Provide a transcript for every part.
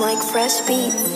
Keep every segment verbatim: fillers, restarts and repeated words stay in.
like fresh beats.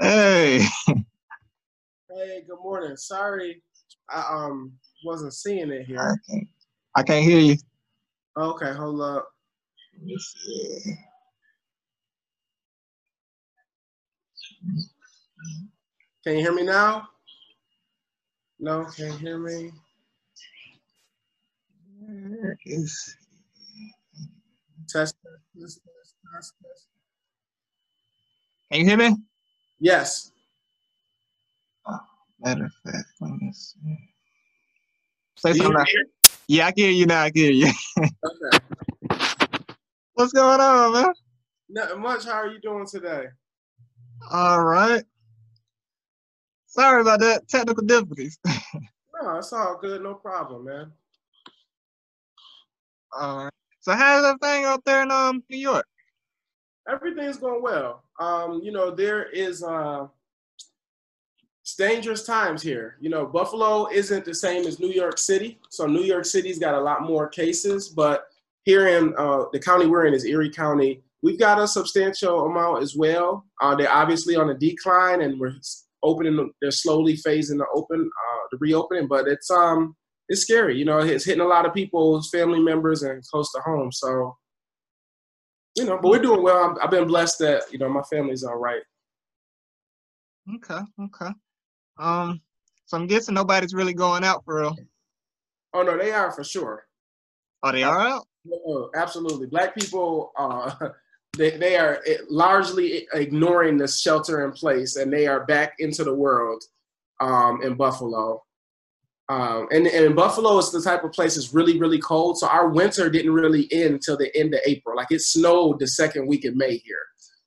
Hey. Hey, good morning. Sorry, I um wasn't seeing it here. I can't, I can't hear you. Okay, hold up. Let me see. Can you hear me now? No, can't hear me. Is... Test, test, test, test, test. Can you hear me? Yes. Oh, matter of fact, let me see. Say something. Yeah, I can hear you now. I can hear you. Okay. What's going on, man? Nothing much. How are you doing today? All right. Sorry about that. Technical difficulties. No, it's all good. No problem, man. All right. So how's everything out there in um New York? Everything's going well. Um, you know, there is uh, dangerous times here. You know, Buffalo isn't the same as New York City. So New York City's got a lot more cases. But here in uh, the county we're in is Erie County. We've got a substantial amount as well. Uh, they're obviously on a decline, and we're opening. They're slowly phasing the open, uh, the reopening. But it's um, it's scary. You know, it's hitting a lot of people's family members and close to home. So. You know, but we're doing well. I'm, I've been blessed that, you know, my family's all right. Okay, okay. Um, so I'm guessing nobody's really going out for real. Oh, no, they are for sure. Oh, they are out? No, absolutely. Black people, uh, they, they are largely ignoring the shelter in place, and they are back into the world um, in Buffalo. Um, and, and Buffalo is the type of place that's really, really cold. So our winter didn't really end until the end of April. Like, it snowed the second week in May here.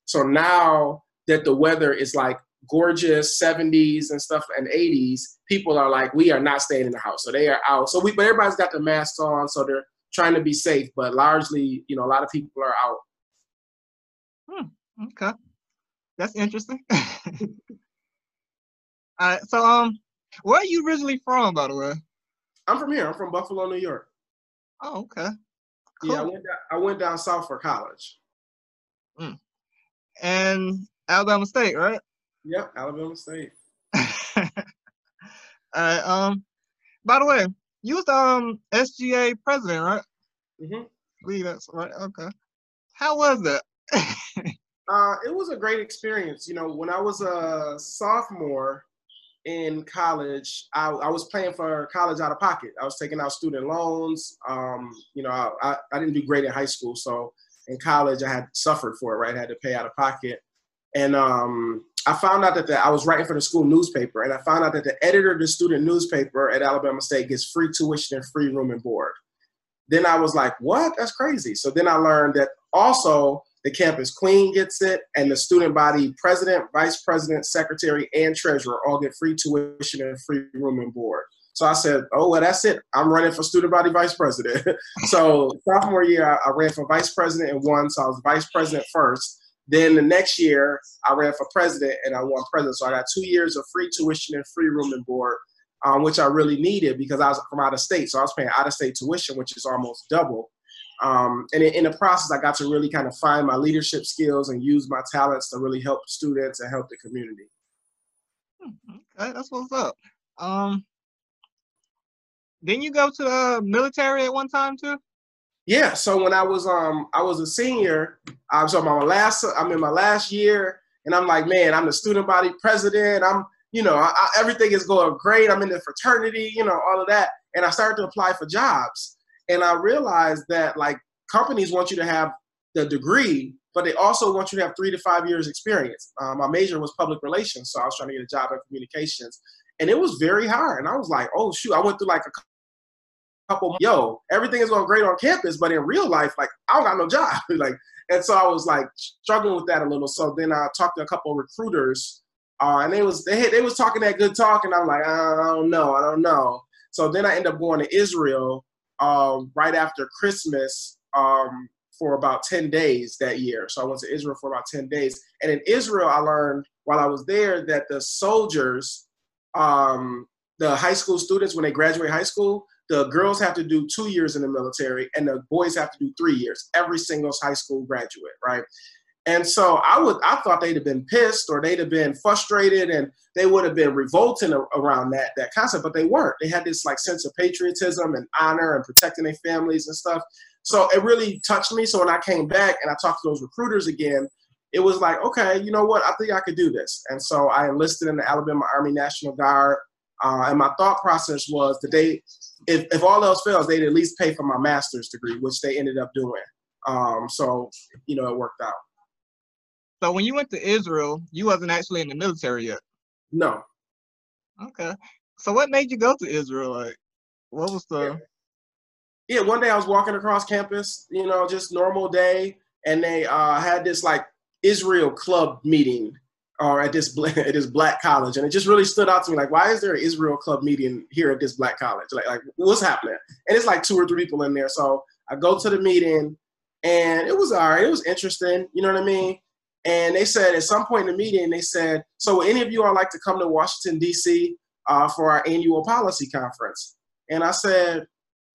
So now that the weather is like gorgeous seventies and stuff and eighties, people are like, we are not staying in the house. So they are out. So we, but everybody's got their masks on. So they're trying to be safe, but largely, you know, a lot of people are out. Hmm. Okay. That's interesting. All right. So, um, where are you originally from, by the way? I'm from here. I'm from Buffalo, New York. Oh, okay. Cool. Yeah, I went, down, I went down south for college. Mm. And Alabama State, right? Yep, Alabama State. All right. Um, by the way, you was the um, S G A president, right? Mm-hmm. I believe that's right. Okay. How was that? uh, it was a great experience. You know, when I was a sophomore in college, I, I was paying for college out of pocket. I was taking out student loans. Um, you know, I, I, I didn't do great in high school. So in college, I had suffered for it, right? I had to pay out of pocket. And um, I found out that the, I was writing for the school newspaper, and I found out that the editor of the student newspaper at Alabama State gets free tuition and free room and board. Then I was like, what? That's crazy. So then I learned that also The campus queen gets it, and the student body president, vice president, secretary, and treasurer all get free tuition and free room and board. So I said, oh, well, that's it. I'm running for student body vice president. So sophomore year, I, I ran for vice president and won, so I was vice president first. Then the next year, I ran for president and I won president. So I got two years of free tuition and free room and board, um, which I really needed because I was from out of state. So I was paying out of state tuition, which is almost double. Um, and in the process, I got to really kind of find my leadership skills and use my talents to really help students and help the community. Okay, that's what's up. Um, didn't you go to the military at one time too? Yeah. So when I was um I was a senior, I was on my last I'm in my last year, and I'm like, man, I'm the student body president. I'm you know I, I, everything is going great. I'm in the fraternity, you know, all of that. And I started to apply for jobs. And I realized that, like, companies want you to have the degree, but they also want you to have three to five years experience. Um, my major was public relations, so I was trying to get a job in communications. And it was very hard. And I was like, oh, shoot, I went through, like, a couple, yo, everything is going great on campus, but in real life, like, I don't got no job. like, And so I was, like, struggling with that a little. So then I talked to a couple of recruiters, uh, and they was, they, had, they was talking that good talk, and I'm like, I don't know, I don't know. So then I ended up going to Israel Um, right after Christmas um, for about ten days that year. So I went to Israel for about ten days. And in Israel, I learned while I was there that the soldiers, um, the high school students, when they graduate high school, the girls have to do two years in the military and the boys have to do three years, every single high school graduate, right? And so I would, I thought they'd have been pissed or they'd have been frustrated and they would have been revolting around that, that concept, but they weren't. They had this like sense of patriotism and honor and protecting their families and stuff. So it really touched me. So when I came back and I talked to those recruiters again, it was like, okay, you know what? I think I could do this. And so I enlisted in the Alabama Army National Guard. Uh, and my thought process was that they, if, if all else fails, they'd at least pay for my master's degree, which they ended up doing. Um, so, you know, it worked out. So when you went to Israel, you wasn't actually in the military yet? No. Okay. So what made you go to Israel? Like, what was the... Yeah, one day I was walking across campus, you know, just normal day, and they uh, had this, like, Israel club meeting or at this at this black college, and it just really stood out to me, like, why is there an Israel club meeting here at this black college? Like, like what's happening? And it's like two or three people in there. So I go to the meeting, and it was all right. It was interesting, you know what I mean? And they said at some point in the meeting, they said, so would any of you all like to come to Washington, D C uh, for our annual policy conference? And I said,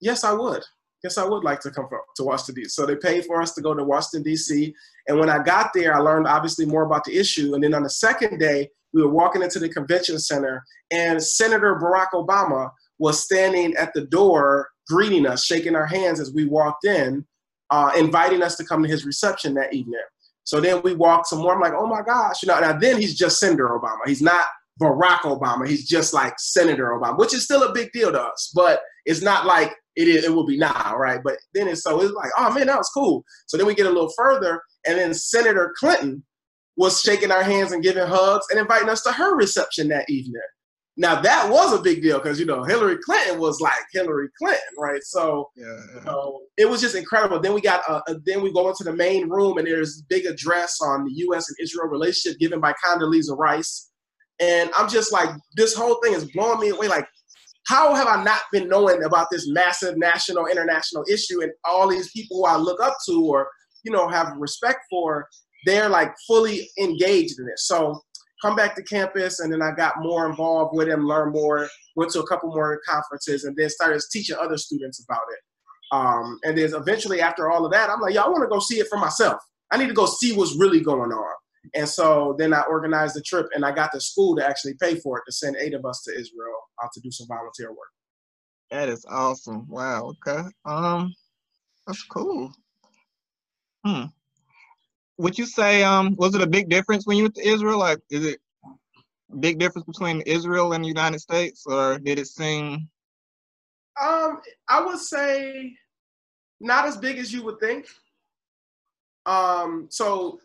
yes, I would. Yes, I would like to come for, to Washington, D C So they paid for us to go to Washington, D C And when I got there, I learned obviously more about the issue. And then on the second day, we were walking into the convention center and Senator Barack Obama was standing at the door, greeting us, shaking our hands as we walked in, uh, inviting us to come to his reception that evening. So then we walked some more. I'm like, oh my gosh, you know. Now then he's just Senator Obama. He's not Barack Obama. He's just like Senator Obama, which is still a big deal to us. But it's not like it is. It will be now, right? But then it's so it's like, oh man, that was cool. So then we get a little further, and then Senator Clinton was shaking our hands and giving hugs and inviting us to her reception that evening. Now that was a big deal because you know Hillary Clinton was like Hillary Clinton, right? So, yeah. You know, it was just incredible. Then we got, a, a, then we go into the main room and there's this big address on the U S and Israel relationship given by Condoleezza Rice, and I'm just like, this whole thing is blowing me away. Like, how have I not been knowing about this massive national, international issue and all these people who I look up to or you know have respect for? They're like fully engaged in it. So. Come back to campus, and then I got more involved with him, learned more, went to a couple more conferences, and then started teaching other students about it. Um, and then eventually after all of that, I'm like, yo, I want to go see it for myself. I need to go see what's really going on. And so then I organized the trip, and I got the school to actually pay for it, to send eight of us to Israel uh, to do some volunteer work. That is awesome. Wow, okay. Um, that's cool. Hmm. Would you say, um, was it a big difference when you went to Israel? Like, is it a big difference between Israel and the United States, or did it seem? Um, I would say not as big as you would think. Um, so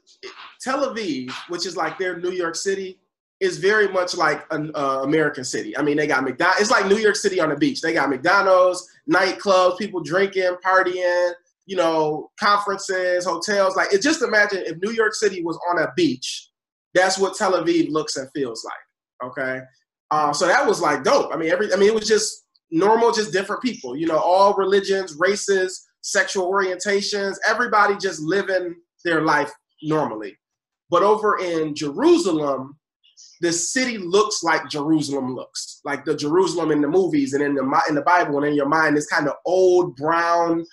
Tel Aviv, which is like their New York City, is very much like an uh, American city. I mean, they got McDonald's. It's like New York City on the beach. They got McDonald's, nightclubs, people drinking, partying. you know, conferences, hotels. Like, it just imagine if New York City was on a beach, that's what Tel Aviv looks and feels like. Okay. Um, so that was like dope. I mean, every, I mean, it was just normal, just different people, you know, all religions, races, sexual orientations, everybody just living their life normally. But over in Jerusalem, the city looks like Jerusalem looks, like the Jerusalem in the movies and in the in the Bible and in your mind, this kind of old brown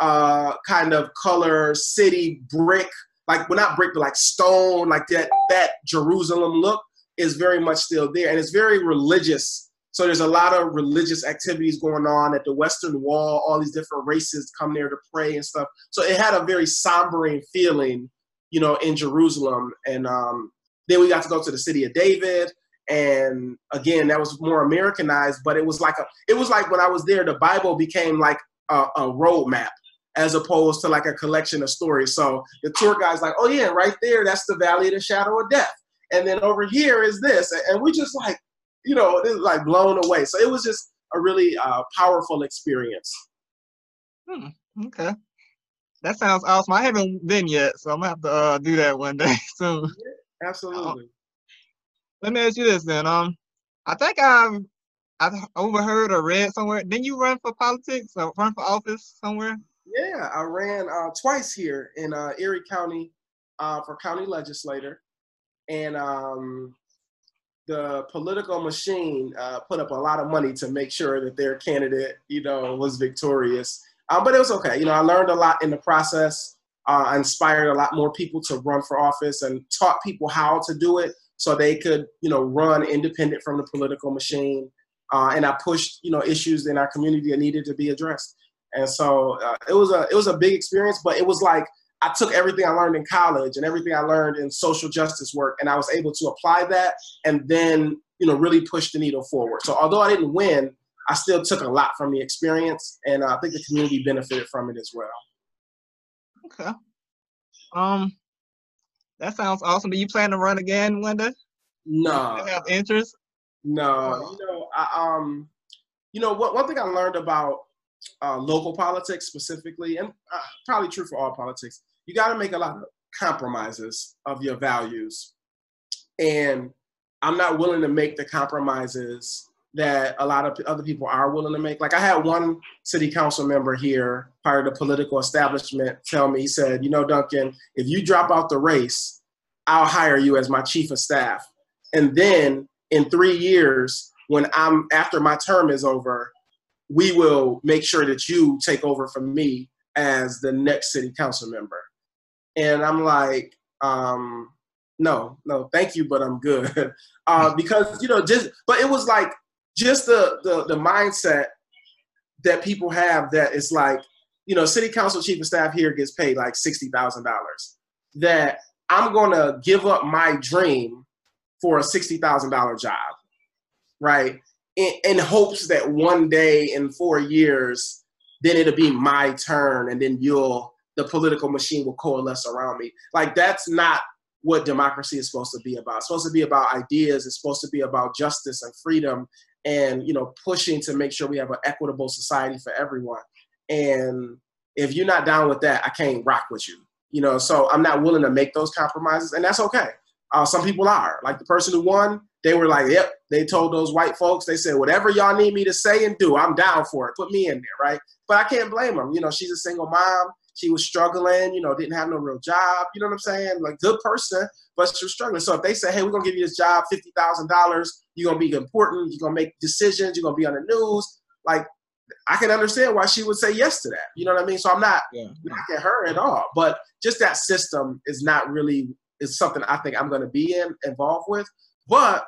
uh, kind of color city brick, like, well, not brick, but like stone, like that, that Jerusalem look is very much still there. And it's very religious. So there's a lot of religious activities going on at the Western Wall. All these different races come there to pray and stuff. So it had a very sombering feeling, you know, in Jerusalem. And um, then we got to go to the City of David. And again, that was more Americanized, but it was like, a, it was like when I was there, the Bible became like a, a roadmap as opposed to like a collection of stories. So the tour guide's like, oh yeah, right there, that's the Valley of the Shadow of Death. And then over here is this. And we just like, you know, it was like blown away. So it was just a really uh, powerful experience. Hmm. Okay. That sounds awesome. I haven't been yet, so I'm gonna have to uh, do that one day soon. Yeah, absolutely. Um, let me ask you this then. Um, I think I've I've overheard or read somewhere. Didn't you run for politics or run for office somewhere? Yeah, I ran uh, twice here in uh, Erie County uh, for county legislator, and um. The political machine uh, put up a lot of money to make sure that their candidate, you know, was victorious. Um, but it was okay. You know, I learned a lot in the process. Uh, I inspired a lot more people to run for office and taught people how to do it so they could, you know, run independent from the political machine. Uh, and I pushed, you know, issues in our community that needed to be addressed. And so uh, it was a it was a big experience, but it was like I took everything I learned in college and everything I learned in social justice work, and I was able to apply that and then, you know, really push the needle forward. So although I didn't win, I still took a lot from the experience, and I think the community benefited from it as well. Okay. Um, that sounds awesome. Do you plan to run again, Linda? No. Do you have interest? No. You know, I, um, you know what, one thing I learned about uh, local politics specifically, and uh, probably true for all politics, you got to make a lot of compromises of your values. And I'm not willing to make the compromises that a lot of other people are willing to make. Like, I had one city council member here, part of the political establishment, tell me, he said, you know, Duncan, if you drop out the race, I'll hire you as my chief of staff. And then in three years, when I'm after my term is over, we will make sure that you take over from me as the next city council member. And I'm like, um, no, no, thank you, but I'm good. Uh, because, you know, just, but it was like, just the, the, the mindset that people have that it's like, you know, city council chief of staff here gets paid like sixty thousand dollars, that I'm going to give up my dream for a sixty thousand dollar job, right? In, in hopes that one day in four years, then it'll be my turn, and then you'll, the political machine will coalesce around me. Like, that's not what democracy is supposed to be about. It's supposed to be about ideas. It's supposed to be about justice and freedom, and, you know, pushing to make sure we have an equitable society for everyone. And if you're not down with that, I can't rock with you. You know, so I'm not willing to make those compromises, and that's okay. Uh, some people are. Like the person who won, they were like, yep, they told those white folks, they said, whatever y'all need me to say and do, I'm down for it. Put me in there, right? But I can't blame them. You know, she's a single mom. She was struggling, you know, didn't have no real job. You know what I'm saying? Like, good person, but she was struggling. So if they say, hey, we're going to give you this job, fifty thousand dollars, you're going to be important, you're going to make decisions, you're going to be on the news. Like, I can understand why she would say yes to that. You know what I mean? So I'm not yeah. knocking her at all. But just that system is not really, is something I think I'm going to be in, involved with. But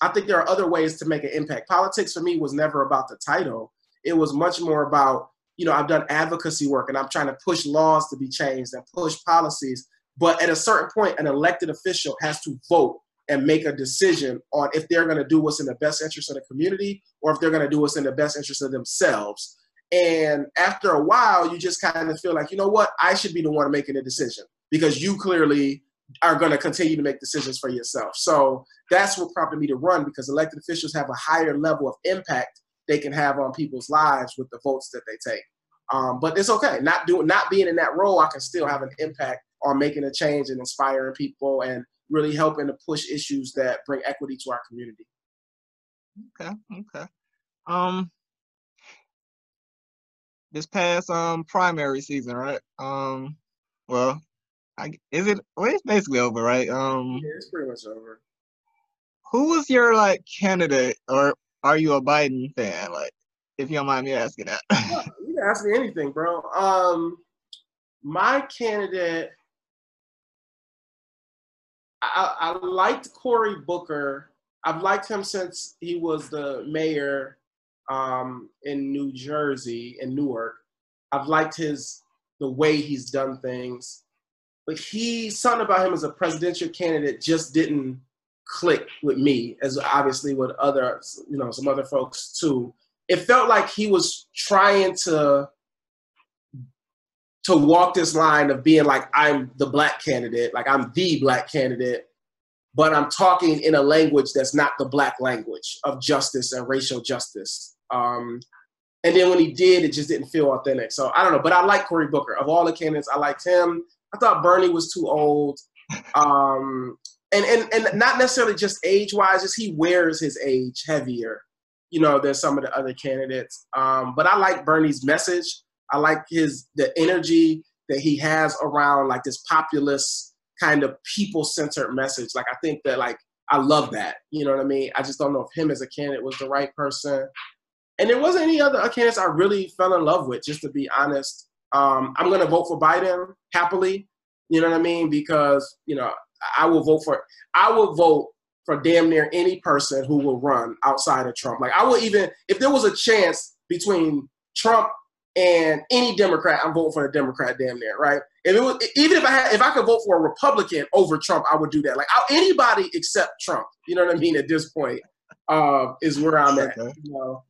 I think there are other ways to make an impact. Politics for me was never about the title. It was much more about, you know, I've done advocacy work and I'm trying to push laws to be changed and push policies. But at a certain point, an elected official has to vote and make a decision on if they're going to do what's in the best interest of the community or if they're going to do what's in the best interest of themselves. And after a while, you just kind of feel like, you know what, I should be the one making the decision because you clearly are going to continue to make decisions for yourself. So that's what prompted me to run, because elected officials have a higher level of impact they can have on people's lives with the votes that they take. Um, but it's okay. Not doing, not being in that role, I can still have an impact on making a change and inspiring people and really helping to push issues that bring equity to our community. Okay. Okay. Um, this past um, primary season, right? Um, well, I, is it? Well, it's basically over, right? Um, yeah, it's pretty much over. Who was your like candidate, or are you a Biden fan? Like, if you don't mind me asking that. Yeah, you can ask me anything, bro. Um, my candidate, I, I liked Cory Booker. I've liked him since he was the mayor um, in New Jersey, in Newark. I've liked his the way he's done things, but he something about him as a presidential candidate just didn't click with me, as obviously with other, you know, some other folks too. It felt like he was trying to to walk this line of being like, I'm the black candidate, like I'm the black candidate, but I'm talking in a language that's not the black language of justice and racial justice. Um, and then when he did, it just didn't feel authentic. So I don't know, but I like Cory Booker. Of all the candidates, I liked him. I thought Bernie was too old. Um, and, and, and not necessarily just age-wise, just he wears his age heavier, you know, than some of the other candidates. Um, but I like Bernie's message. I like his the energy that he has around like this populist kind of people-centered message. Like I think that like I love that. You know what I mean? I just don't know if him as a candidate was the right person. And there wasn't any other candidates I really fell in love with, just to be honest. Um, I'm gonna vote for Biden happily. You know what I mean? Because you know I will vote for I will vote. for damn near any person who will run outside of Trump. Like I will even, if there was a chance between Trump and any Democrat, I'm voting for a Democrat damn near, right? If it was, even if I had, if I could vote for a Republican over Trump, I would do that. Like I'll, anybody except Trump, you know what I mean? At this point uh, is where I'm at, okay. You know?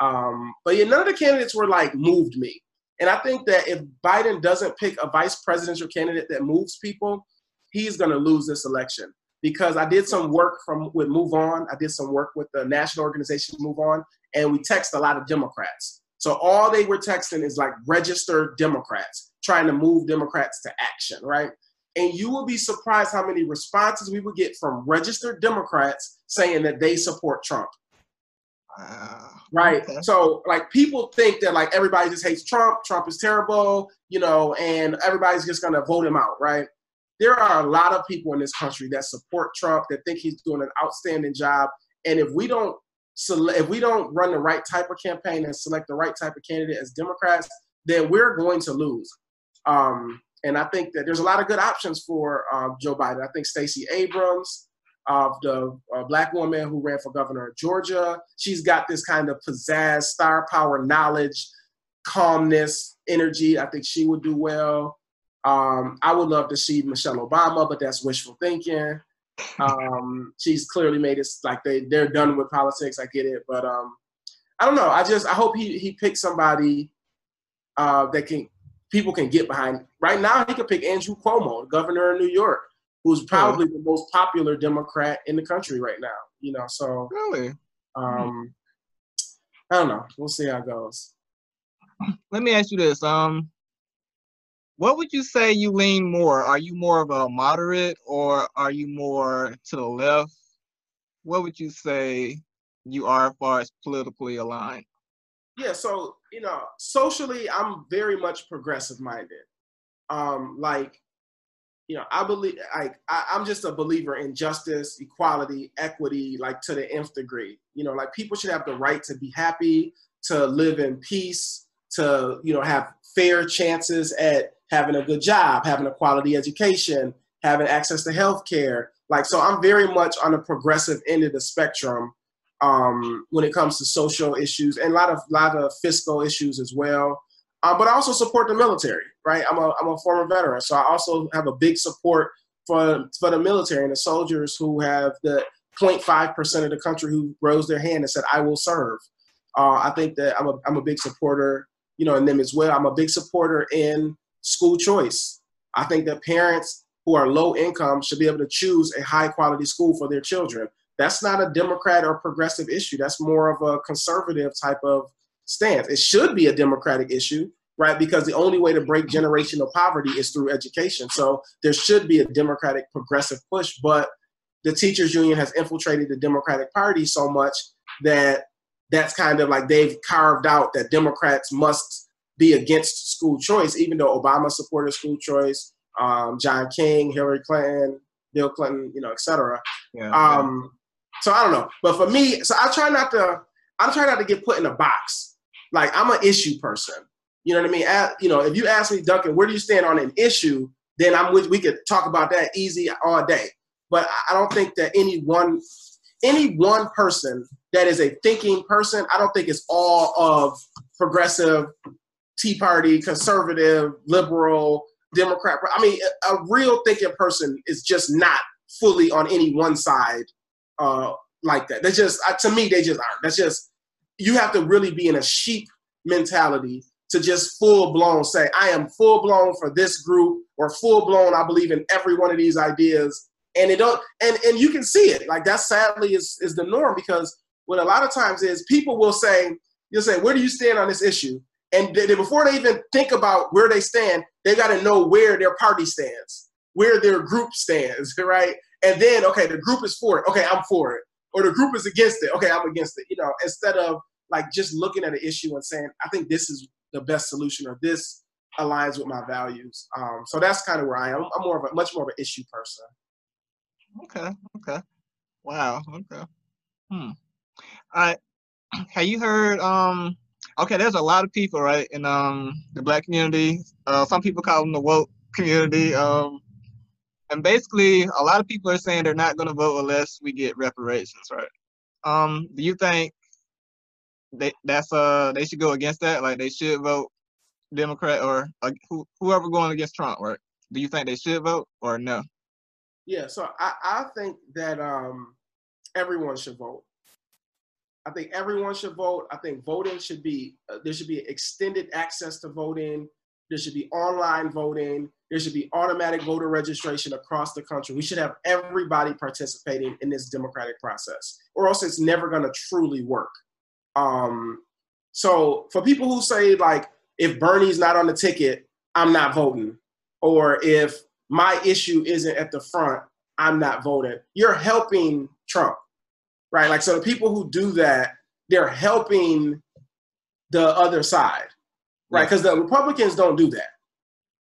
Um, but yeah, none of the candidates were like moved me. And I think that if Biden doesn't pick a vice presidential candidate that moves people, he's gonna lose this election. Because I did some work from with Move On. I did some work with the national organization Move On, and we text a lot of Democrats. So all they were texting is like registered Democrats, trying to move Democrats to action, right? And you will be surprised how many responses we would get from registered Democrats saying that they support Trump. Uh, right? Okay. So like people think that like everybody just hates Trump, Trump is terrible, you know, and everybody's just gonna vote him out, right? There are a lot of people in this country that support Trump, that think he's doing an outstanding job. And if we don't select, if we don't run the right type of campaign and select the right type of candidate as Democrats, then we're going to lose. Um, and I think that there's a lot of good options for uh, Joe Biden. I think Stacey Abrams, uh, the uh, black woman who ran for governor of Georgia, she's got this kind of pizzazz, star power, knowledge, calmness, energy. I think she would do well. Um, I would love to see Michelle Obama, but that's wishful thinking. Um, she's clearly made it like they, they're done with politics. I get it. But um, I don't know. I just I hope he, he picks somebody uh, that can people can get behind. Right now, he could pick Andrew Cuomo, governor of New York, who's probably really? the most popular Democrat in the country right now. You know, so really, um, I don't know. We'll see how it goes. Let me ask you this. Um. What would you say you lean more? Are you more of a moderate or are you more to the left? What would you say you are as far as politically aligned? Yeah, so, you know, socially, I'm very much progressive minded. Um, like, you know, I believe, like, I, I'm just a believer in justice, equality, equity, like to the nth degree. You know, like people should have the right to be happy, to live in peace, to, you know, have fair chances at having a good job, having a quality education, having access to healthcare. Like, so I'm very much on the progressive end of the spectrum um, when it comes to social issues and a lot of, lot of fiscal issues as well. Um, but I also support the military, right? I'm a, I'm a former veteran. So I also have a big support for, for the military and the soldiers who have the zero point five percent of the country who rose their hand and said, I will serve. Uh, I think that I'm a, I'm a big supporter, you know, in them as well. I'm a big supporter in school choice. I think that parents who are low income should be able to choose a high quality school for their children. That's not a Democrat or progressive issue. That's more of a conservative type of stance. It should be a Democratic issue, right? Because the only way to break generational poverty is through education. So there should be a Democratic progressive push, but the teachers union has infiltrated the Democratic Party so much that that's kind of like they've carved out that Democrats must be against school choice, even though Obama supported school choice, um, John King, Hillary Clinton, Bill Clinton, you know, et cetera. Yeah, um, yeah. So I don't know. But for me, so I try not to, I try not to get put in a box. Like, I'm an issue person. You know what I mean? As, you know, if you ask me, Duncan, where do you stand on an issue? Then I'm with, we could talk about that easy all day. But I don't think that any one, any one person that is a thinking person, I don't think it's all of progressive, Tea Party, conservative, liberal, Democrat. I mean, a, a real thinking person is just not fully on any one side uh, like that. That's just, uh, to me, they just aren't. That's just, you have to really be in a sheep mentality to just full blown say, I am full blown for this group, or full blown, I believe in every one of these ideas. And it don't, and, and you can see it. Like, that sadly is, is the norm, because what a lot of times is people will say, you'll say, where do you stand on this issue? And they, before they even think about where they stand, they got to know where their party stands, where their group stands, right? And then, okay, the group is for it. Okay, I'm for it. Or the group is against it. Okay, I'm against it. You know, instead of like just looking at an issue and saying, I think this is the best solution, or this aligns with my values. Um, so that's kind of where I am. I'm more of a, much more of an issue person. Okay. Okay. Wow. Okay. Hmm. I, have you heard, um, okay, there's a lot of people, right, in um, the Black community. Uh, some people call them the woke community. Um, and basically, a lot of people are saying they're not going to vote unless we get reparations, right? Um, do you think they, that's uh, they should go against that? Like, they should vote Democrat, or uh, who, whoever going against Trump, right? Do you think they should vote, or no? Yeah, so I, I think that um, everyone should vote. I think everyone should vote. I think voting should be, uh, there should be extended access to voting. There should be online voting. There should be automatic voter registration across the country. We should have everybody participating in this democratic process, or else it's never going to truly work. Um, so for people who say, like, if Bernie's not on the ticket, I'm not voting, or if my issue isn't at the front, I'm not voting, you're helping Trump. Right, like, so the people who do that, they're helping the other side, right? Because the Republicans don't do that,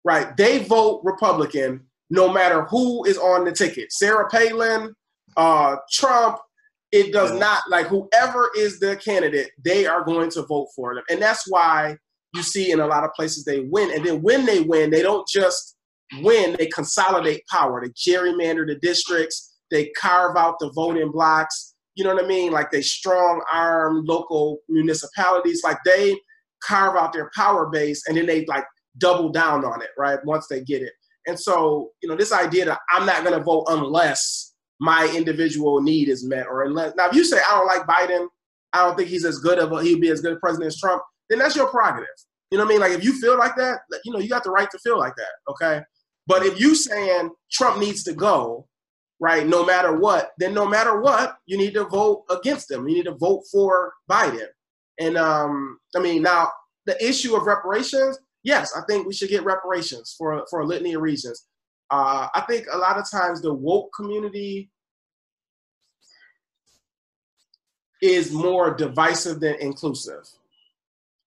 right? They vote Republican no matter who is on the ticket. Sarah Palin, uh, Trump, it does not, like, whoever is the candidate, they are going to vote for them. And that's why you see in a lot of places they win. And then when they win, they don't just win, they consolidate power. They gerrymander the districts, they carve out the voting blocks. You know what I mean? Like, they strong arm local municipalities, like they carve out their power base, and then they like double down on it, right? Once they get it. And so, you know, this idea that I'm not going to vote unless my individual need is met, or unless, now if you say, I don't like Biden, I don't think he's as good of a, he'd be as good a president as Trump, then that's your prerogative. You know what I mean? Like, if you feel like that, you know, you got the right to feel like that. Okay. But if you saying Trump needs to go, right, no matter what, then no matter what, you need to vote against them. You need to vote for Biden. And um, I mean, now the issue of reparations, yes, I think we should get reparations for, for a litany of reasons. Uh, I think a lot of times the woke community is more divisive than inclusive.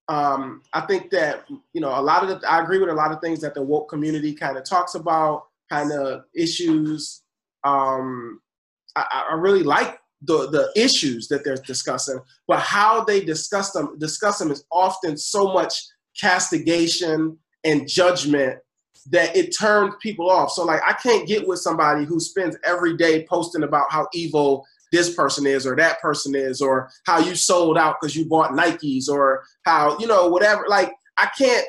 Um, I think that, you know, a lot of the, I agree with a lot of things that the woke community kind of talks about, kind of issues. Um, I, I really like the, the issues that they're discussing, but how they discuss them, discuss them is often so much castigation and judgment that it turned people off. So, like, I can't get with somebody who spends every day posting about how evil this person is, or that person is, or how you sold out because you bought Nikes, or how, you know, whatever. Like, I can't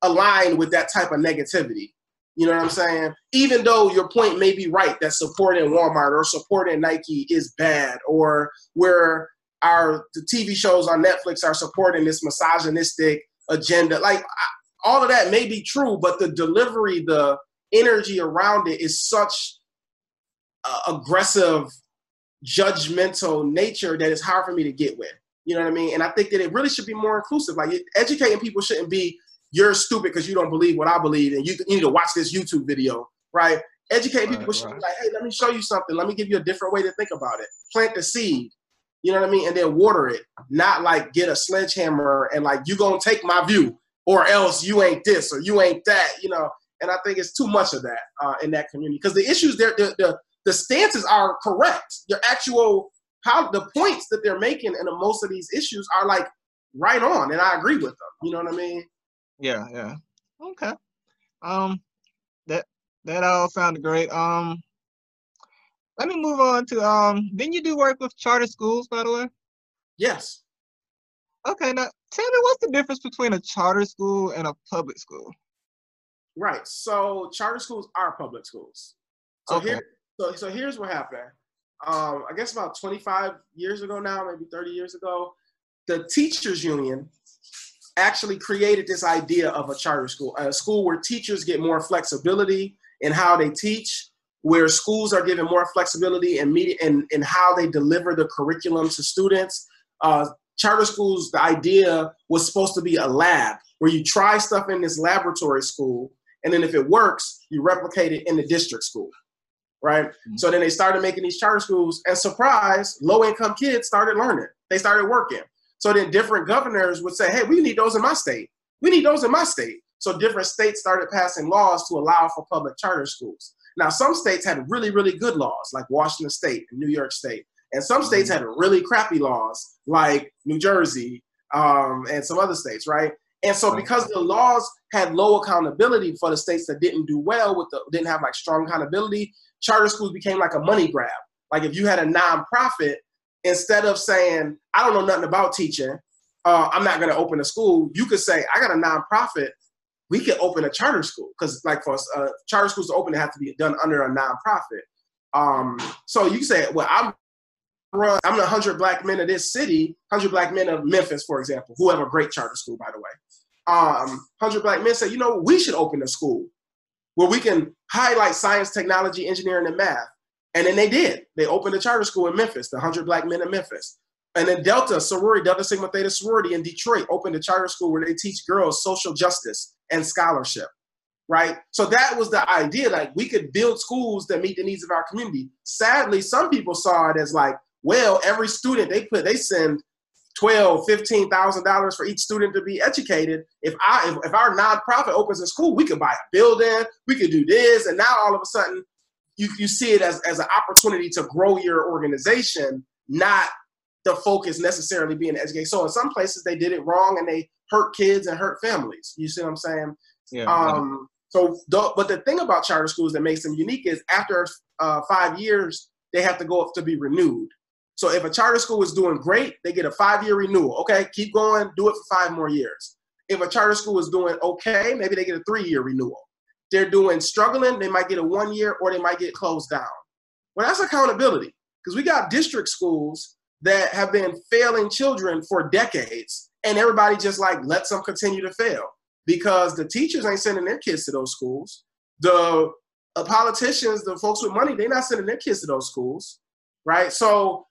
align with that type of negativity. You know what I'm saying? Even though your point may be right, that supporting Walmart or supporting Nike is bad, or where our the T V shows on Netflix are supporting this misogynistic agenda. Like, I, all of that may be true, but the delivery, the energy around it is such uh, aggressive, judgmental nature that it's hard for me to get with. You know what I mean? And I think that it really should be more inclusive. Like, educating people shouldn't be, you're stupid because you don't believe what I believe, and you, you need to watch this YouTube video, right? Educate people. Right, right. Like, hey, let me show you something. Let me give you a different way to think about it. Plant the seed. You know what I mean? And then water it. Not like get a sledgehammer and like, you gonna take my view or else you ain't this or you ain't that, you know? And I think it's too much of that uh, in that community, because the issues there, the, the, the stances are correct. Your actual, how the points that they're making and the, most of these issues are like right on. And I agree with them. You know what I mean? Yeah. Yeah. Okay. Um, that, that all sounded great. Um, Let me move on to, um, didn't you do work with charter schools, by the way? Yes. Okay, now tell me, what's the difference between a charter school and a public school? Right, so charter schools are public schools. So, okay. here, so, so here's what happened. Um, I guess about twenty-five years ago now, maybe thirty years ago, the teachers union actually created this idea of a charter school, a school where teachers get more flexibility in how they teach, where schools are given more flexibility and media and, and how they deliver the curriculum to students. Uh, charter schools, the idea was supposed to be a lab where you try stuff in this laboratory school, and then if it works, you replicate it in the district school, right? Mm-hmm. So then they started making these charter schools, and surprise, low-income kids started learning. They started working. So then different governors would say, hey, we need those in my state. We need those in my state. So different states started passing laws to allow for public charter schools. Now, some states had really, really good laws, like Washington State and New York State. And some states had really crappy laws, like New Jersey um, and some other states, right? And so because the laws had low accountability for the states that didn't do well, with the, didn't have like strong accountability, charter schools became like a money grab. Like if you had a nonprofit, instead of saying, I don't know nothing about teaching, uh, I'm not going to open a school, you could say, I got a nonprofit. We could open a charter school, because like for us, uh, charter schools to open, it have to be done under a nonprofit. Um, so you say, well, I'm run, I'm the one hundred Black Men of this city, one hundred Black Men of Memphis, for example, who have a great charter school, by the way. Um, one hundred Black Men say, you know, we should open a school where we can highlight science, technology, engineering, and math. And then they did. They opened a charter school in Memphis, the one hundred Black Men of Memphis. And then Delta sorority, Delta Sigma Theta sorority in Detroit opened a charter school where they teach girls social justice and scholarship, right? So that was the idea, like we could build schools that meet the needs of our community. Sadly, some people saw it as like, well, every student they put, they send twelve thousand, fifteen thousand dollars for each student to be educated. If I, if, if our nonprofit opens a school, we could buy a building, we could do this. And now all of a sudden you, you see it as, as an opportunity to grow your organization, not the focus necessarily being educated. So in some places they did it wrong and they hurt kids and hurt families. You see what I'm saying? Yeah. Um, so, th- but the thing about charter schools that makes them unique is after uh, five years, they have to go up to be renewed. So if a charter school is doing great, they get a five-year renewal. Okay, keep going, do it for five more years. If a charter school is doing okay, maybe they get a three-year renewal. They're doing struggling, they might get a one-year, or they might get closed down. Well, that's accountability, because we got district schools that have been failing children for decades, and everybody just like lets them continue to fail because the teachers ain't sending their kids to those schools. The uh, politicians, the folks with money, they're not sending their kids to those schools, right? So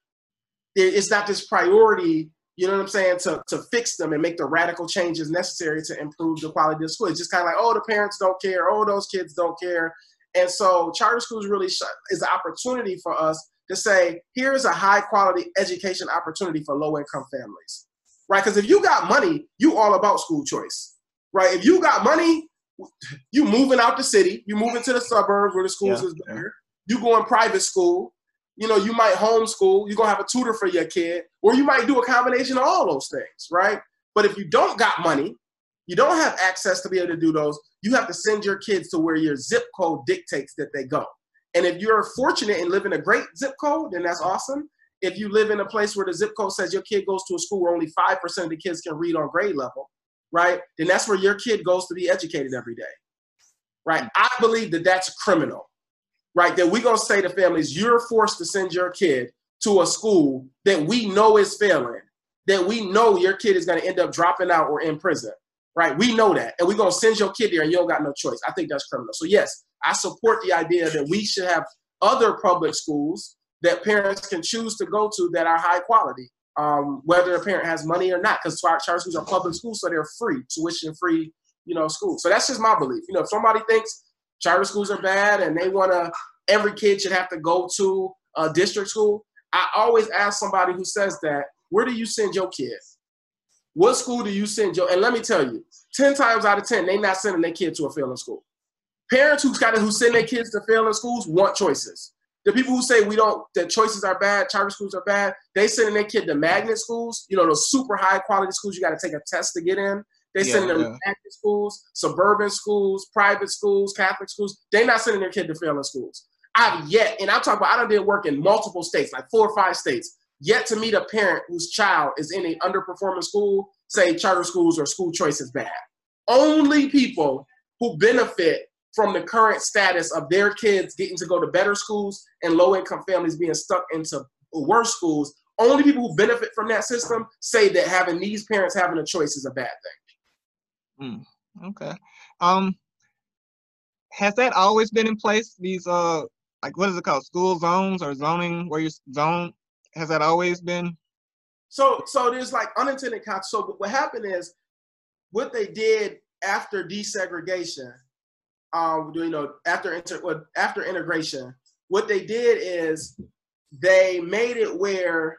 it, it's not this priority, you know what I'm saying, to, to fix them and make the radical changes necessary to improve the quality of the school. It's just kind of like, oh, the parents don't care, oh, those kids don't care. And so charter schools really sh- is an opportunity for us to say, here's a high quality education opportunity for low income families. Right, because if you got money, you all about school choice, right? If you got money, you moving out the city, you moving to the suburbs where the schools yeah, is better. Yeah. You go in private school, you know, you might homeschool, you're gonna have a tutor for your kid, or you might do a combination of all those things, right? But if you don't got money, you don't have access to be able to do those, you have to send your kids to where your zip code dictates that they go. And if you're fortunate and live in a great zip code, then that's awesome. If you live in a place where the zip code says your kid goes to a school where only five percent of the kids can read on grade level, right? Then that's where your kid goes to be educated every day, right? I believe that that's criminal, right? That we're going to say to families, you're forced to send your kid to a school that we know is failing, that we know your kid is going to end up dropping out or in prison, right? We know that. And we're going to send your kid there and you don't got no choice. I think that's criminal. So yes, I support the idea that we should have other public schools that parents can choose to go to that are high quality, um, whether a parent has money or not, because charter schools are public schools, so they're free, tuition free, you know, school. So that's just my belief. You know, if somebody thinks charter schools are bad and they want to, every kid should have to go to a district school, I always ask somebody who says that, where do you send your kid? What school do you send your, and let me tell you, ten times out of ten, they not sending their kid to a failing school. Parents who's got to, who send their kids to failing schools want choices. The people who say we don't, that choices are bad, charter schools are bad, they sending their kid to magnet schools, you know, those super high quality schools you got to take a test to get in. They yeah, sending them yeah. to magnet schools, suburban schools, private schools, Catholic schools. They not sending their kid to failing schools. I've yet, and I'm talking about, I done did work in multiple states, like four or five states, yet to meet a parent whose child is in an underperforming school, say charter schools or school choice is bad. Only people who benefit from the current status of their kids getting to go to better schools and low-income families being stuck into worse schools, only people who benefit from that system say that having these parents having a choice is a bad thing. Mm, okay. Um, has that always been in place, these, uh, like, what is it called, school zones or zoning, where you zone, has that always been? So, so there's like unintended consequences. So what happened is, what they did after desegregation, Um, you know, after inter- after integration, what they did is they made it where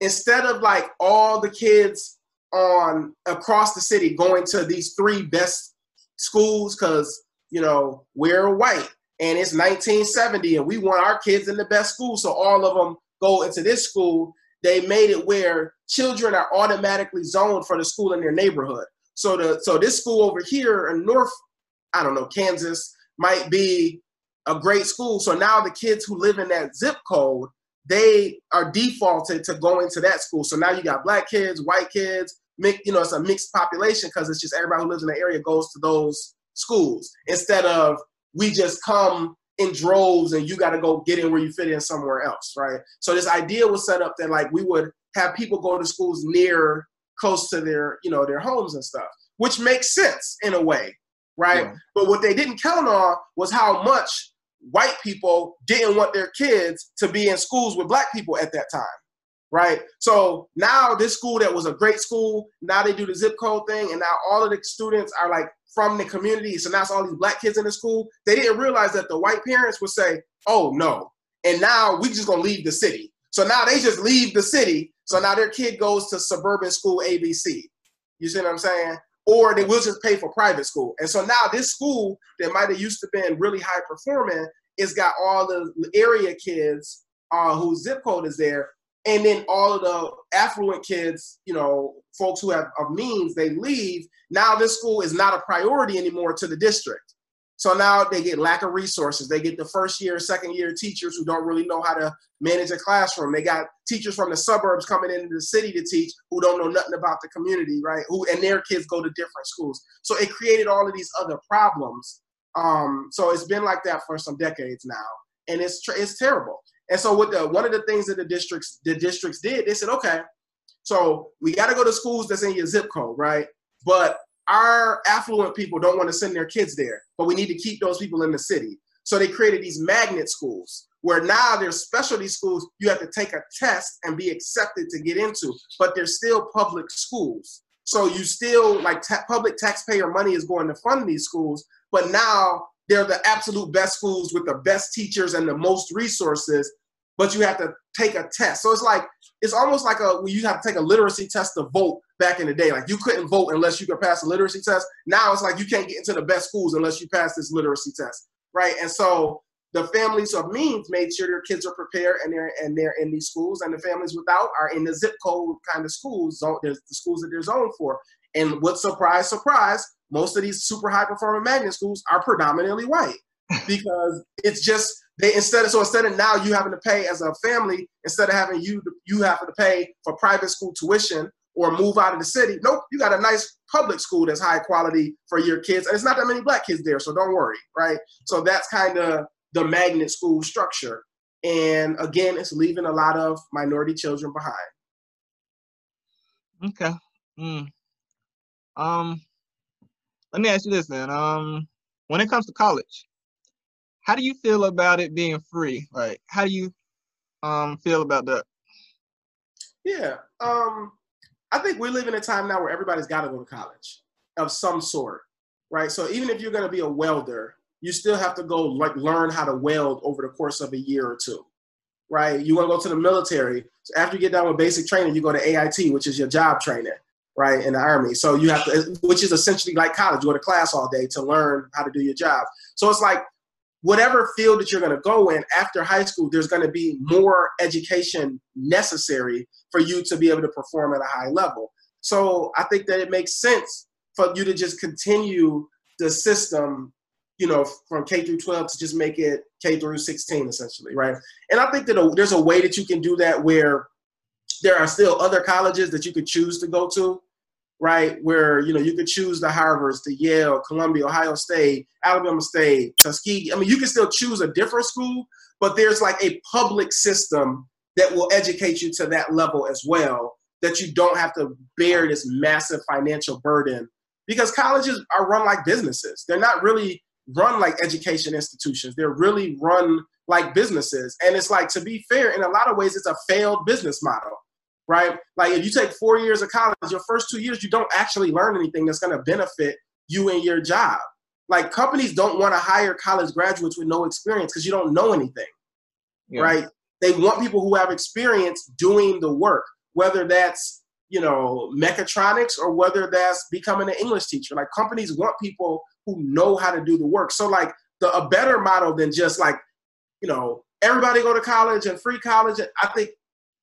instead of like all the kids on across the city going to these three best schools because, you know, we're white and it's nineteen seventy and we want our kids in the best school, so all of them go into this school, they made it where children are automatically zoned for the school in their neighborhood. So the so this school over here in North, I don't know, Kansas might be a great school. So now the kids who live in that zip code, they are defaulted to going to that school. So now you got black kids, white kids, mix, you know, it's a mixed population because it's just everybody who lives in the area goes to those schools instead of we just come in droves and you got to go get in where you fit in somewhere else, right? So this idea was set up that like we would have people go to schools near, close to their, you know, their homes and stuff, which makes sense in a way. Right. Yeah. But what they didn't count on was how much white people didn't want their kids to be in schools with black people at that time. Right. So now this school that was a great school, now they do the zip code thing. And now all of the students are like from the community. So now it's all these black kids in the school. They didn't realize that the white parents would say, oh, no. And now we just going to leave the city. So now they just leave the city. So now their kid goes to suburban school A B C. You see what I'm saying? Or they will just pay for private school. And so now this school that might have used to been really high performing, it's got all the area kids uh, whose zip code is there. And then all of the affluent kids, you know, folks who have of means, they leave. Now this school is not a priority anymore to the district. So now they get lack of resources. They get the first year, second year teachers who don't really know how to manage a classroom. They got teachers from the suburbs coming into the city to teach who don't know nothing about the community, right? Who and their kids go to different schools. So it created all of these other problems. Um, so it's been like that for some decades now, and it's it's terrible. And so with the one of the things that the districts the districts did, they said, okay, so we got to go to schools that's in your zip code, right? But our affluent people don't want to send their kids there, but we need to keep those people in the city. So they created these magnet schools where now there's specialty schools you have to take a test and be accepted to get into, but they're still public schools. So you still, like ta- public taxpayer money is going to fund these schools, but now they're the absolute best schools with the best teachers and the most resources, but you have to take a test. So it's like, it's almost like a, you have to take a literacy test to vote back in the day. Like you couldn't vote unless you could pass a literacy test. Now it's like you can't get into the best schools unless you pass this literacy test, right? And so the families of means made sure their kids are prepared and they're, and they're in these schools, and the families without are in the zip code kind of schools, the schools that they're zoned for. And what surprise, surprise, most of these super high performing magnet schools are predominantly white because it's just, They instead of so instead of now you having to pay as a family, instead of having you you having to pay for private school tuition or move out of the city, nope, you got a nice public school that's high quality for your kids. And it's not that many black kids there, so don't worry, right? So that's kind of the magnet school structure. And again, it's leaving a lot of minority children behind. Okay. Mm. Um let me ask you this then. Um when it comes to college, how do you feel about it being free? Like, how do you um, feel about that? Yeah, um, I think we live in a time now where everybody's got to go to college of some sort. right? So even if you're going to be a welder, you still have to go like learn how to weld over the course of a year or two, right? You want to go to the military. So after you get done with basic training, you go to A I T, which is your job training, right, in the Army. So you have to, which is essentially like college. You go to class all day to learn how to do your job. So it's like whatever field that you're going to go in after high school, there's going to be more education necessary for you to be able to perform at a high level. So I think that it makes sense for you to just continue the system, you know, from K through twelve to just make it K through sixteen, essentially, right? And I think that a, there's a way that you can do that where there are still other colleges that you could choose to go to, right? Where, you know, you could choose the Harvards, the Yale, Columbia, Ohio State, Alabama State, Tuskegee. I mean, you can still choose a different school, but there's like a public system that will educate you to that level as well, that you don't have to bear this massive financial burden, because colleges are run like businesses. They're not really run like education institutions. They're really run like businesses. And it's like, to be fair, in a lot of ways, it's a failed business model, right? Like if you take four years of college, your first two years, you don't actually learn anything that's going to benefit you in your job. Like companies don't want to hire college graduates with no experience because you don't know anything, yeah. right? They want people who have experience doing the work, whether that's, you know, mechatronics or whether that's becoming an English teacher. Like companies want people who know how to do the work. So like the, a better model than just like, you know, everybody go to college and free college. I think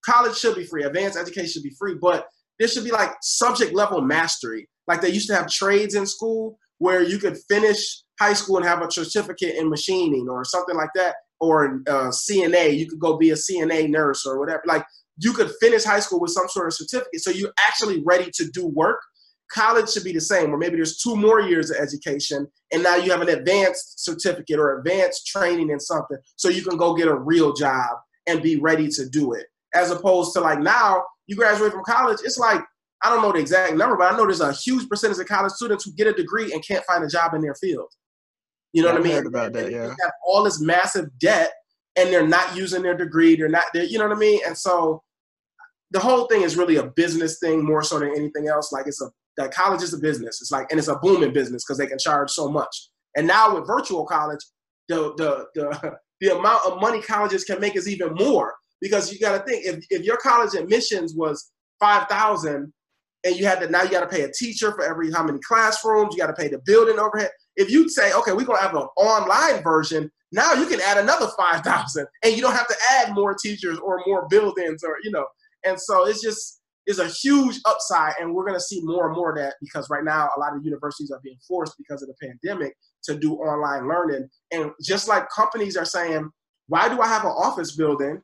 college should be free. Advanced education should be free, but there should be like subject level mastery. Like they used to have trades in school where you could finish high school and have a certificate in machining or something like that. Or uh, C N A, you could go be a C N A nurse or whatever. Like you could finish high school with some sort of certificate. So you're actually ready to do work. College should be the same, or maybe there's two more years of education and now you have an advanced certificate or advanced training in something so you can go get a real job and be ready to do it. As opposed to like now you graduate from college, it's like, I don't know the exact number, but I know there's a huge percentage of college students who get a degree and can't find a job in their field. You know yeah, what I mean? I heard about that, yeah. They have all this massive debt and they're not using their degree. They're not there. You know what I mean? And so the whole thing is really a business thing more so than anything else. Like it's a, that college is a business. It's like, and it's a booming business because they can charge so much. And now with virtual college, the the the, the amount of money colleges can make is even more, because you got to think if, if your college admissions was five thousand and you had to, now you got to pay a teacher for every how many classrooms, you got to pay the building overhead. If you say, okay, we're going to have an online version, now you can add another five thousand and you don't have to add more teachers or more buildings or, you know, and so it's just, is a huge upside, and we're going to see more and more of that, because right now a lot of universities are being forced because of the pandemic to do online learning. And just like companies are saying, why do I have an office building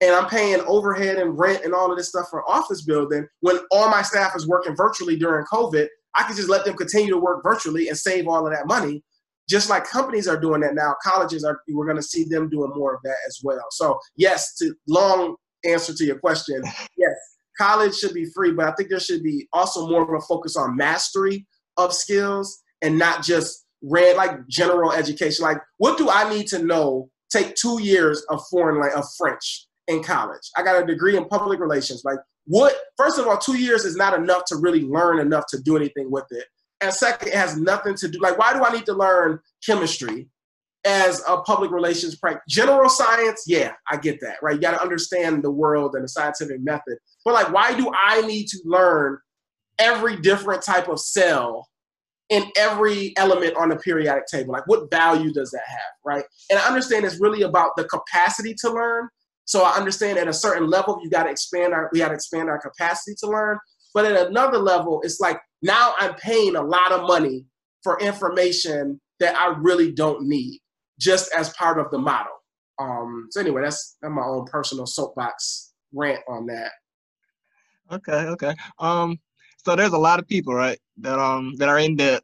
and I'm paying overhead and rent and all of this stuff for office building when all my staff is working virtually during COVID? I could just let them continue to work virtually and save all of that money. Just like companies are doing that now, colleges are, we're going to see them doing more of that as well. So yes, to long answer to your question, yes. College should be free, but I think there should be also more of a focus on mastery of skills and not just red, like general education. Like, what do I need to know? Take two years of foreign, like of French in college. I got a degree in public relations. Like, what, first of all, two years is not enough to really learn enough to do anything with it. And second, it has nothing to do, like, why do I need to learn chemistry as a public relations practice? General science, yeah, I get that, right? You got to understand the world and the scientific method. But like, why do I need to learn every different type of cell in every element on the periodic table? Like, what value does that have, right? And I understand it's really about the capacity to learn. So I understand at a certain level, you got to expand our, we got to expand our capacity to learn. But at another level, it's like, now I'm paying a lot of money for information that I really don't need, just as part of the model. Um, so anyway, that's, that's my own personal soapbox rant on that. Okay, okay. Um, so there's a lot of people, right, that um that are in debt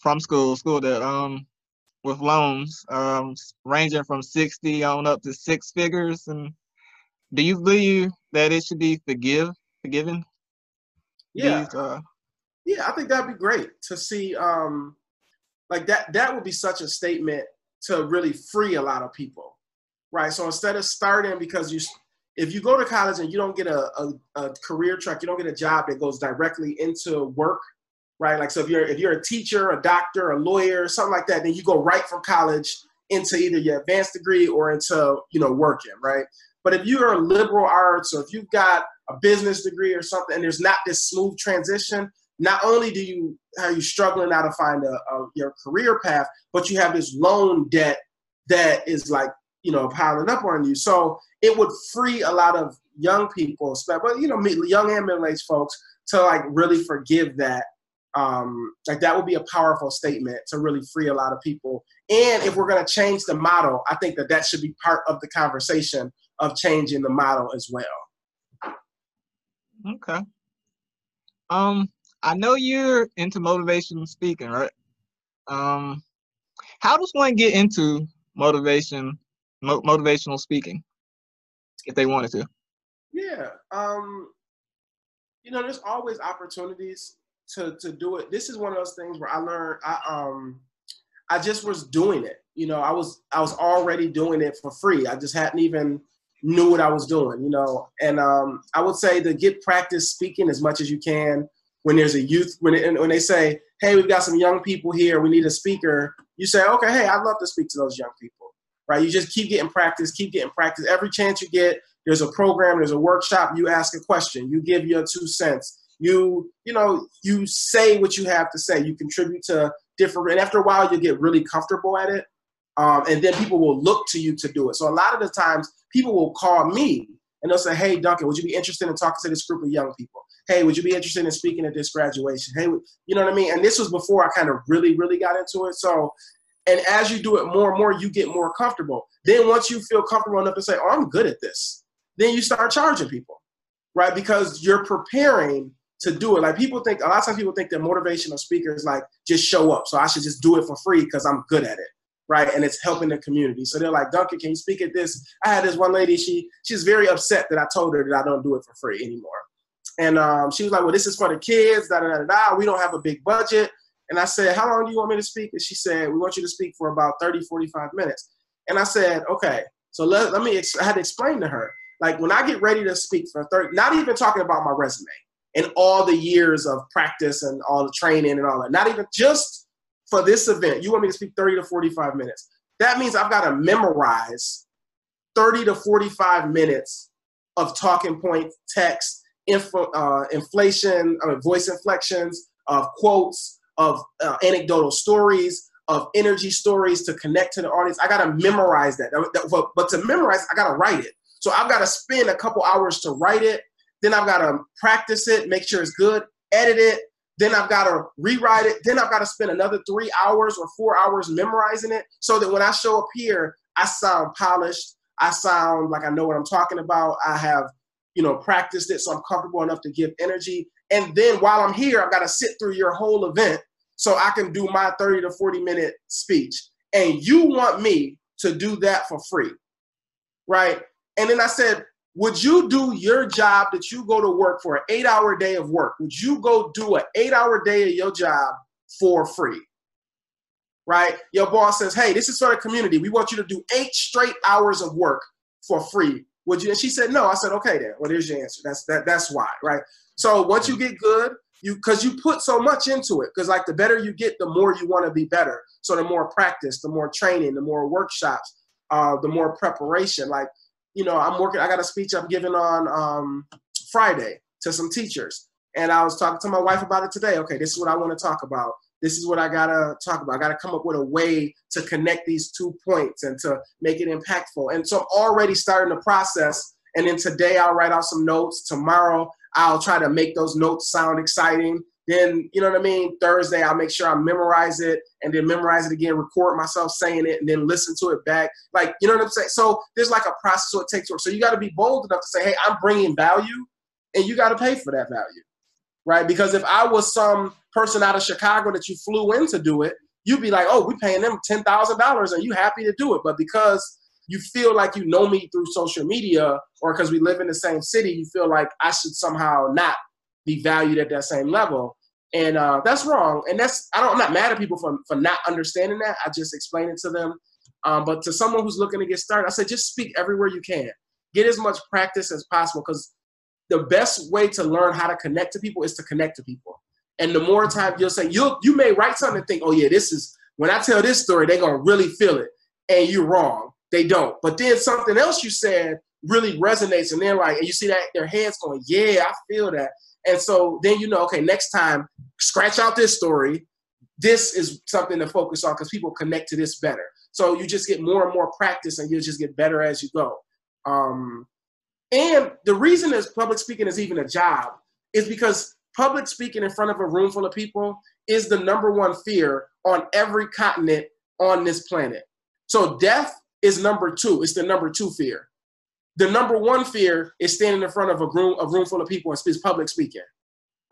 from school, school that um with loans um ranging from sixty on up to six figures. And do you believe that it should be forgive forgiven? Yeah, These, uh... yeah, I think that'd be great to see. Um, like that that would be such a statement to really free a lot of people, right? So instead of starting, because you, if you go to college and you don't get a, a, a career track, you don't get a job that goes directly into work, right? Like, so if you're, if you're a teacher, a doctor, a lawyer, something like that, then you go right from college into either your advanced degree or into, you know, working, right? But if you're liberal arts or if you've got a business degree or something and there's not this smooth transition, not only do you, are you struggling now to find a, a, your career path, but you have this loan debt that is like, you know, piling up on you. So it would free a lot of young people, but, you know, young and middle-aged folks to like really forgive that. Um, like that would be a powerful statement to really free a lot of people. And if we're going to change the model, I think that that should be part of the conversation of changing the model as well. Okay. Um, I know you're into motivational speaking, right? Um, how does one get into motivation, mo motivational speaking if they wanted to? Yeah. Um, you know, there's always opportunities to, to do it. This is one of those things where I learned, I, um, I just was doing it. You know, I was, I was already doing it for free. I just hadn't even knew what I was doing, you know? And um, I would say to get practice speaking as much as you can. When there's a youth, when, it, when they say, hey, we've got some young people here, we need a speaker. You say, okay, hey, I'd love to speak to those young people, right? You just keep getting practice, keep getting practice. Every chance you get, there's a program, there's a workshop, you ask a question, you give your two cents. You, you know, you say what you have to say. You contribute to different, and after a while you get really comfortable at it. Um, and then people will look to you to do it. So a lot of the times people will call me and they'll say, hey, Duncan, would you be interested in talking to this group of young people? Hey, would you be interested in speaking at this graduation? Hey, you know what I mean? And this was before I kind of really, really got into it. So, and as you do it more and more, you get more comfortable. Then once you feel comfortable enough to say, oh, I'm good at this, then you start charging people, right? Because you're preparing to do it. Like people think, a lot of times people think that motivational speakers like just show up. So I should just do it for free because I'm good at it, right? And it's helping the community. So they're like, Duncan, can you speak at this? I had this one lady, she, she's very upset that I told her that I don't do it for free anymore. And um, she was like, well, this is for the kids, da, da, da, da, we don't have a big budget. And I said, how long do you want me to speak? And she said, we want you to speak for about thirty, forty-five minutes. And I said, okay, so let, let me, ex I had to explain to her, like when I get ready to speak for thirty, not even talking about my resume and all the years of practice and all the training and all that, not even just for this event, you want me to speak thirty to forty-five minutes. That means I've got to memorize thirty to forty-five minutes of talking points, text, Info, uh, inflation, I mean, voice inflections, of quotes, of uh, anecdotal stories, of energy stories to connect to the audience. I got to memorize that. But, but to memorize, I got to write it. So I've got to spend a couple hours to write it. Then I've got to practice it, make sure it's good, edit it. Then I've got to rewrite it. Then I've got to spend another three hours or four hours memorizing it so that when I show up here, I sound polished. I sound like I know what I'm talking about. I have, you know, practiced it, so I'm comfortable enough to give energy. And then while I'm here, I've got to sit through your whole event so I can do my thirty to forty minute speech. And you want me to do that for free, right? And then I said, would you do your job that you go to work for, an eight hour day of work? Would you go do an eight hour day of your job for free, right? Your boss says, hey, this is for the community. We want you to do eight straight hours of work for free. Would you? And she said, no. I said, okay, then. Well, there's your answer. That's, that, that's why, right? So once you get good, you, because you put so much into it, because like the better you get, the more you want to be better. So the more practice, the more training, the more workshops, uh, the more preparation. Like, you know, I'm working, I got a speech I'm giving on um, Friday to some teachers. And I was talking to my wife about it today. Okay, this is what I want to talk about. This is what I got to talk about. I got to come up with a way to connect these two points and to make it impactful. And so I'm already starting the process. And then today I'll write out some notes. Tomorrow I'll try to make those notes sound exciting. Then, you know what I mean? Thursday I'll make sure I memorize it and then memorize it again, record myself saying it and then listen to it back. Like, you know what I'm saying? So there's like a process, so it takes work. So you got to be bold enough to say, hey, I'm bringing value and you got to pay for that value. Right? Because if I was some person out of Chicago that you flew in to do it, you'd be like, oh, we're paying them ten thousand dollars and you happy to do it. But because you feel like you know me through social media or because we live in the same city, you feel like I should somehow not be valued at that same level. And uh, that's wrong. And that's, I don't, I'm not mad at people for, for not understanding that. I just explain it to them. Um, but to someone who's looking to get started, I said, just speak everywhere you can. Get as much practice as possible because the best way to learn how to connect to people is to connect to people. And the more time you'll say, you you may write something and think, oh yeah, this is, when I tell this story, they're gonna really feel it. And you're wrong, they don't. But then something else you said really resonates, and then like, and you see that their heads going, yeah, I feel that. And so then you know, okay, next time, scratch out this story. This is something to focus on because people connect to this better. So you just get more and more practice, and you'll just get better as you go. Um, and the reason is public speaking is even a job is because public speaking in front of a room full of people is the number one fear on every continent on this planet. So death is number two. It's the number two fear. The number one fear is standing in front of a room, a room full of people and is public speaking.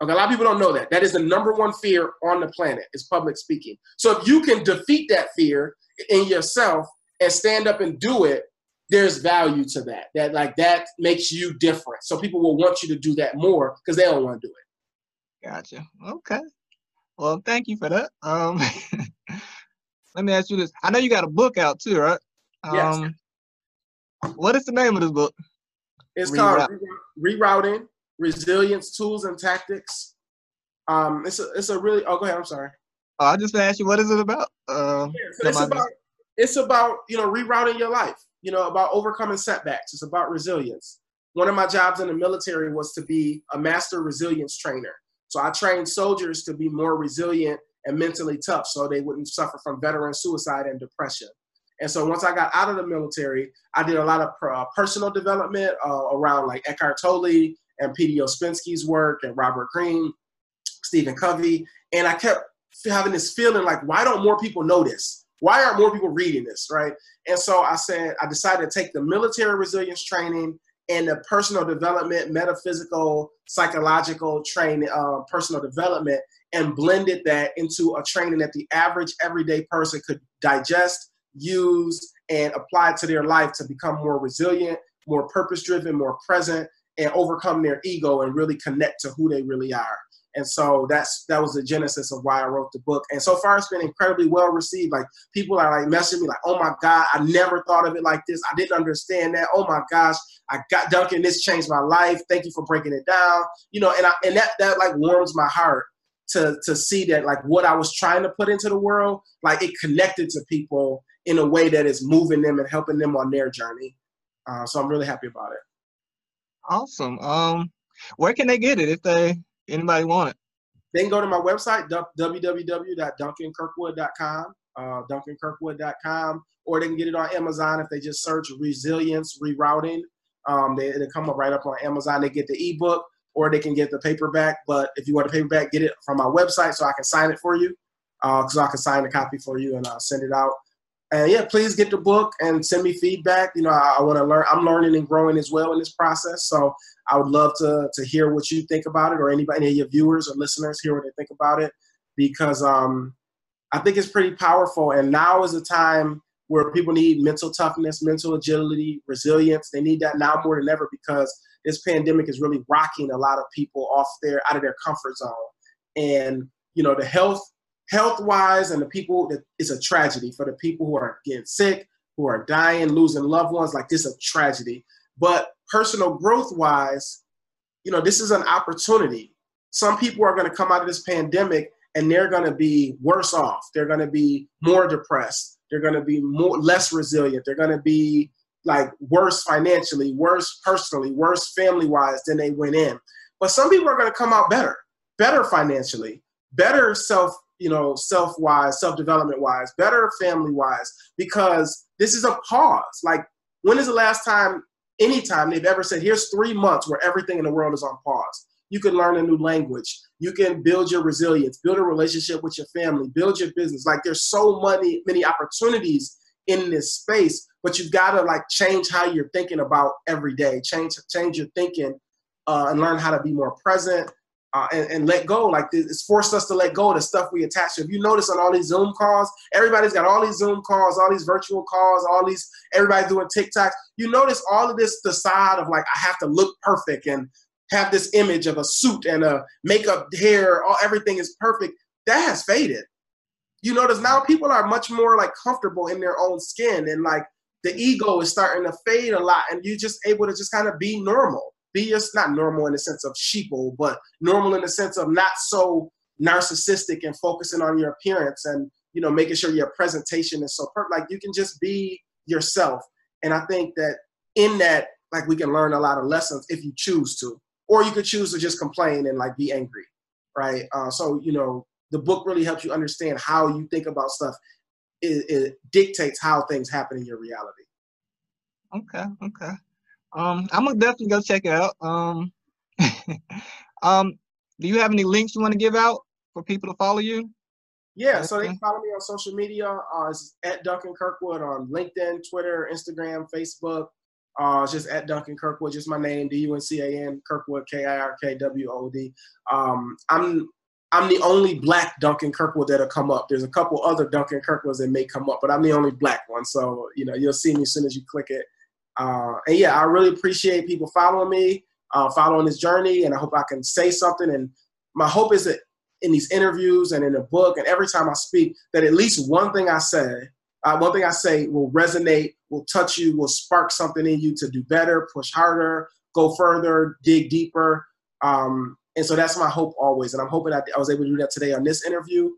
Okay, a lot of people don't know that. That is the number one fear on the planet is public speaking. So if you can defeat that fear in yourself and stand up and do it, there's value to that. That like that makes you different. So people will want you to do that more because they don't want to do it. Gotcha. Okay. Well, thank you for that. Um, let me ask you this. I know you got a book out too, right? Um, yes. What is the name of this book? It's called Rerouting. Resilience, Tools, and Tactics. Um, it's a, it's a really, oh, go ahead, I'm sorry. Oh, I just asked you, what is it about? Uh, yeah, so it's, about it's about, you know, rerouting your life, you know, about overcoming setbacks. It's about resilience. One of my jobs in the military was to be a master resilience trainer. So I trained soldiers to be more resilient and mentally tough so they wouldn't suffer from veteran suicide and depression. And so once I got out of the military, I did a lot of uh, personal development uh, around like Eckhart Tolle, and P D Ouspensky's work, and Robert Greene, Stephen Covey. And I kept having this feeling like, why don't more people know this? Why aren't more people reading this, right? And so I said, I decided to take the military resilience training and the personal development, metaphysical, psychological training, uh, personal development, and blended that into a training that the average everyday person could digest, use, and apply to their life to become more resilient, more purpose-driven, more present, and overcome their ego and really connect to who they really are. And so that's that was the genesis of why I wrote the book. And so far it's been incredibly well received. Like people are like messaging me like, oh my God, I never thought of it like this. I didn't understand that. Oh my gosh, I got Duncan, this changed my life. Thank you for breaking it down. You know, and I, and that that like warms my heart to to see that like what I was trying to put into the world, like it connected to people in a way that is moving them and helping them on their journey. Uh, so I'm really happy about it. Awesome. Um, where can they get it if they anybody want it? They can go to my website, w w w dot duncan kirkwood dot com, uh, duncan kirkwood dot com, or they can get it on Amazon if they just search Resilience Rerouting. Um, they, they come up right up on Amazon. They get the ebook, or they can get the paperback. But if you want the paperback, get it from my website so I can sign it for you, because uh, I can sign a copy for you and I'll send it out. And yeah, please get the book and send me feedback. You know, I, I want to learn. I'm learning and growing as well in this process. So I would love to to hear what you think about it, or anybody, any of your viewers or listeners, hear what they think about it, because um, I think it's pretty powerful. And now is a time where people need mental toughness, mental agility, resilience. They need that now more than ever because this pandemic is really rocking a lot of people off their out of their comfort zone. And you know, the health. Health-wise, and the people, it's a tragedy for the people who are getting sick, who are dying, losing loved ones. Like, this is a tragedy. But personal growth-wise, you know, this is an opportunity. Some people are going to come out of this pandemic and they're going to be worse off. They're going to be more depressed. They're going to be more less resilient. They're going to be like worse financially, worse personally, worse family-wise than they went in. But some people are going to come out better, better financially, better self. You know, self-wise, self-development-wise, better family-wise, because this is a pause. Like, when is the last time, anytime they've ever said, here's three months where everything in the world is on pause? You can learn a new language. You can build your resilience, build a relationship with your family, build your business. Like, there's so many, many opportunities in this space, but you've got to, like, change how you're thinking about every day, change, change your thinking uh, and learn how to be more present. Uh, and, and let go. Like, this, it's forced us to let go of the stuff we attach to. If you notice on all these Zoom calls, everybody's got all these Zoom calls, all these virtual calls, all these, everybody doing TikToks. You notice all of this facade of like, I have to look perfect and have this image of a suit and a makeup, hair, all, everything is perfect. That has faded. You notice now people are much more like comfortable in their own skin, and like the ego is starting to fade a lot, and you're just able to just kind of be normal. Be just not normal in the sense of sheeple, but normal in the sense of not so narcissistic and focusing on your appearance and, you know, making sure your presentation is so perfect. Like, you can just be yourself. And I think that in that, like, we can learn a lot of lessons if you choose to, or you could choose to just complain and like be angry. Right. Uh, so, you know, the book really helps you understand how you think about stuff. It, it dictates how things happen in your reality. Okay. Okay. Um, I'm gonna definitely go check it out. Um, um, do you have any links you want to give out for people to follow you? Yeah, so they can follow me on social media. Uh, it's at Duncan Kirkwood on LinkedIn, Twitter, Instagram, Facebook. Uh, it's just at Duncan Kirkwood, just my name, D U N C A N, Kirkwood, K I R K W O D. Um, I'm I'm the only black Duncan Kirkwood that'll come up. There's a couple other Duncan Kirkwoods that may come up, but I'm the only black one. So, you know, you'll see me as soon as you click it. Uh, and yeah, I really appreciate people following me, uh, following this journey, and I hope I can say something. And my hope is that in these interviews and in the book and every time I speak, that at least one thing I say, uh, one thing I say will resonate, will touch you, will spark something in you to do better, push harder, go further, dig deeper. Um, and so that's my hope always. And I'm hoping I, I was able to do that today on this interview.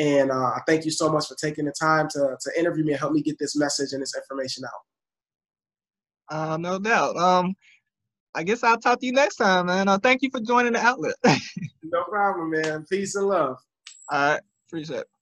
And uh, I thank you so much for taking the time to, to interview me and help me get this message and this information out. Uh, no doubt. Um, I guess I'll talk to you next time, man. Uh, thank you for joining the outlet. No problem, man. Peace and love. All right. Appreciate it.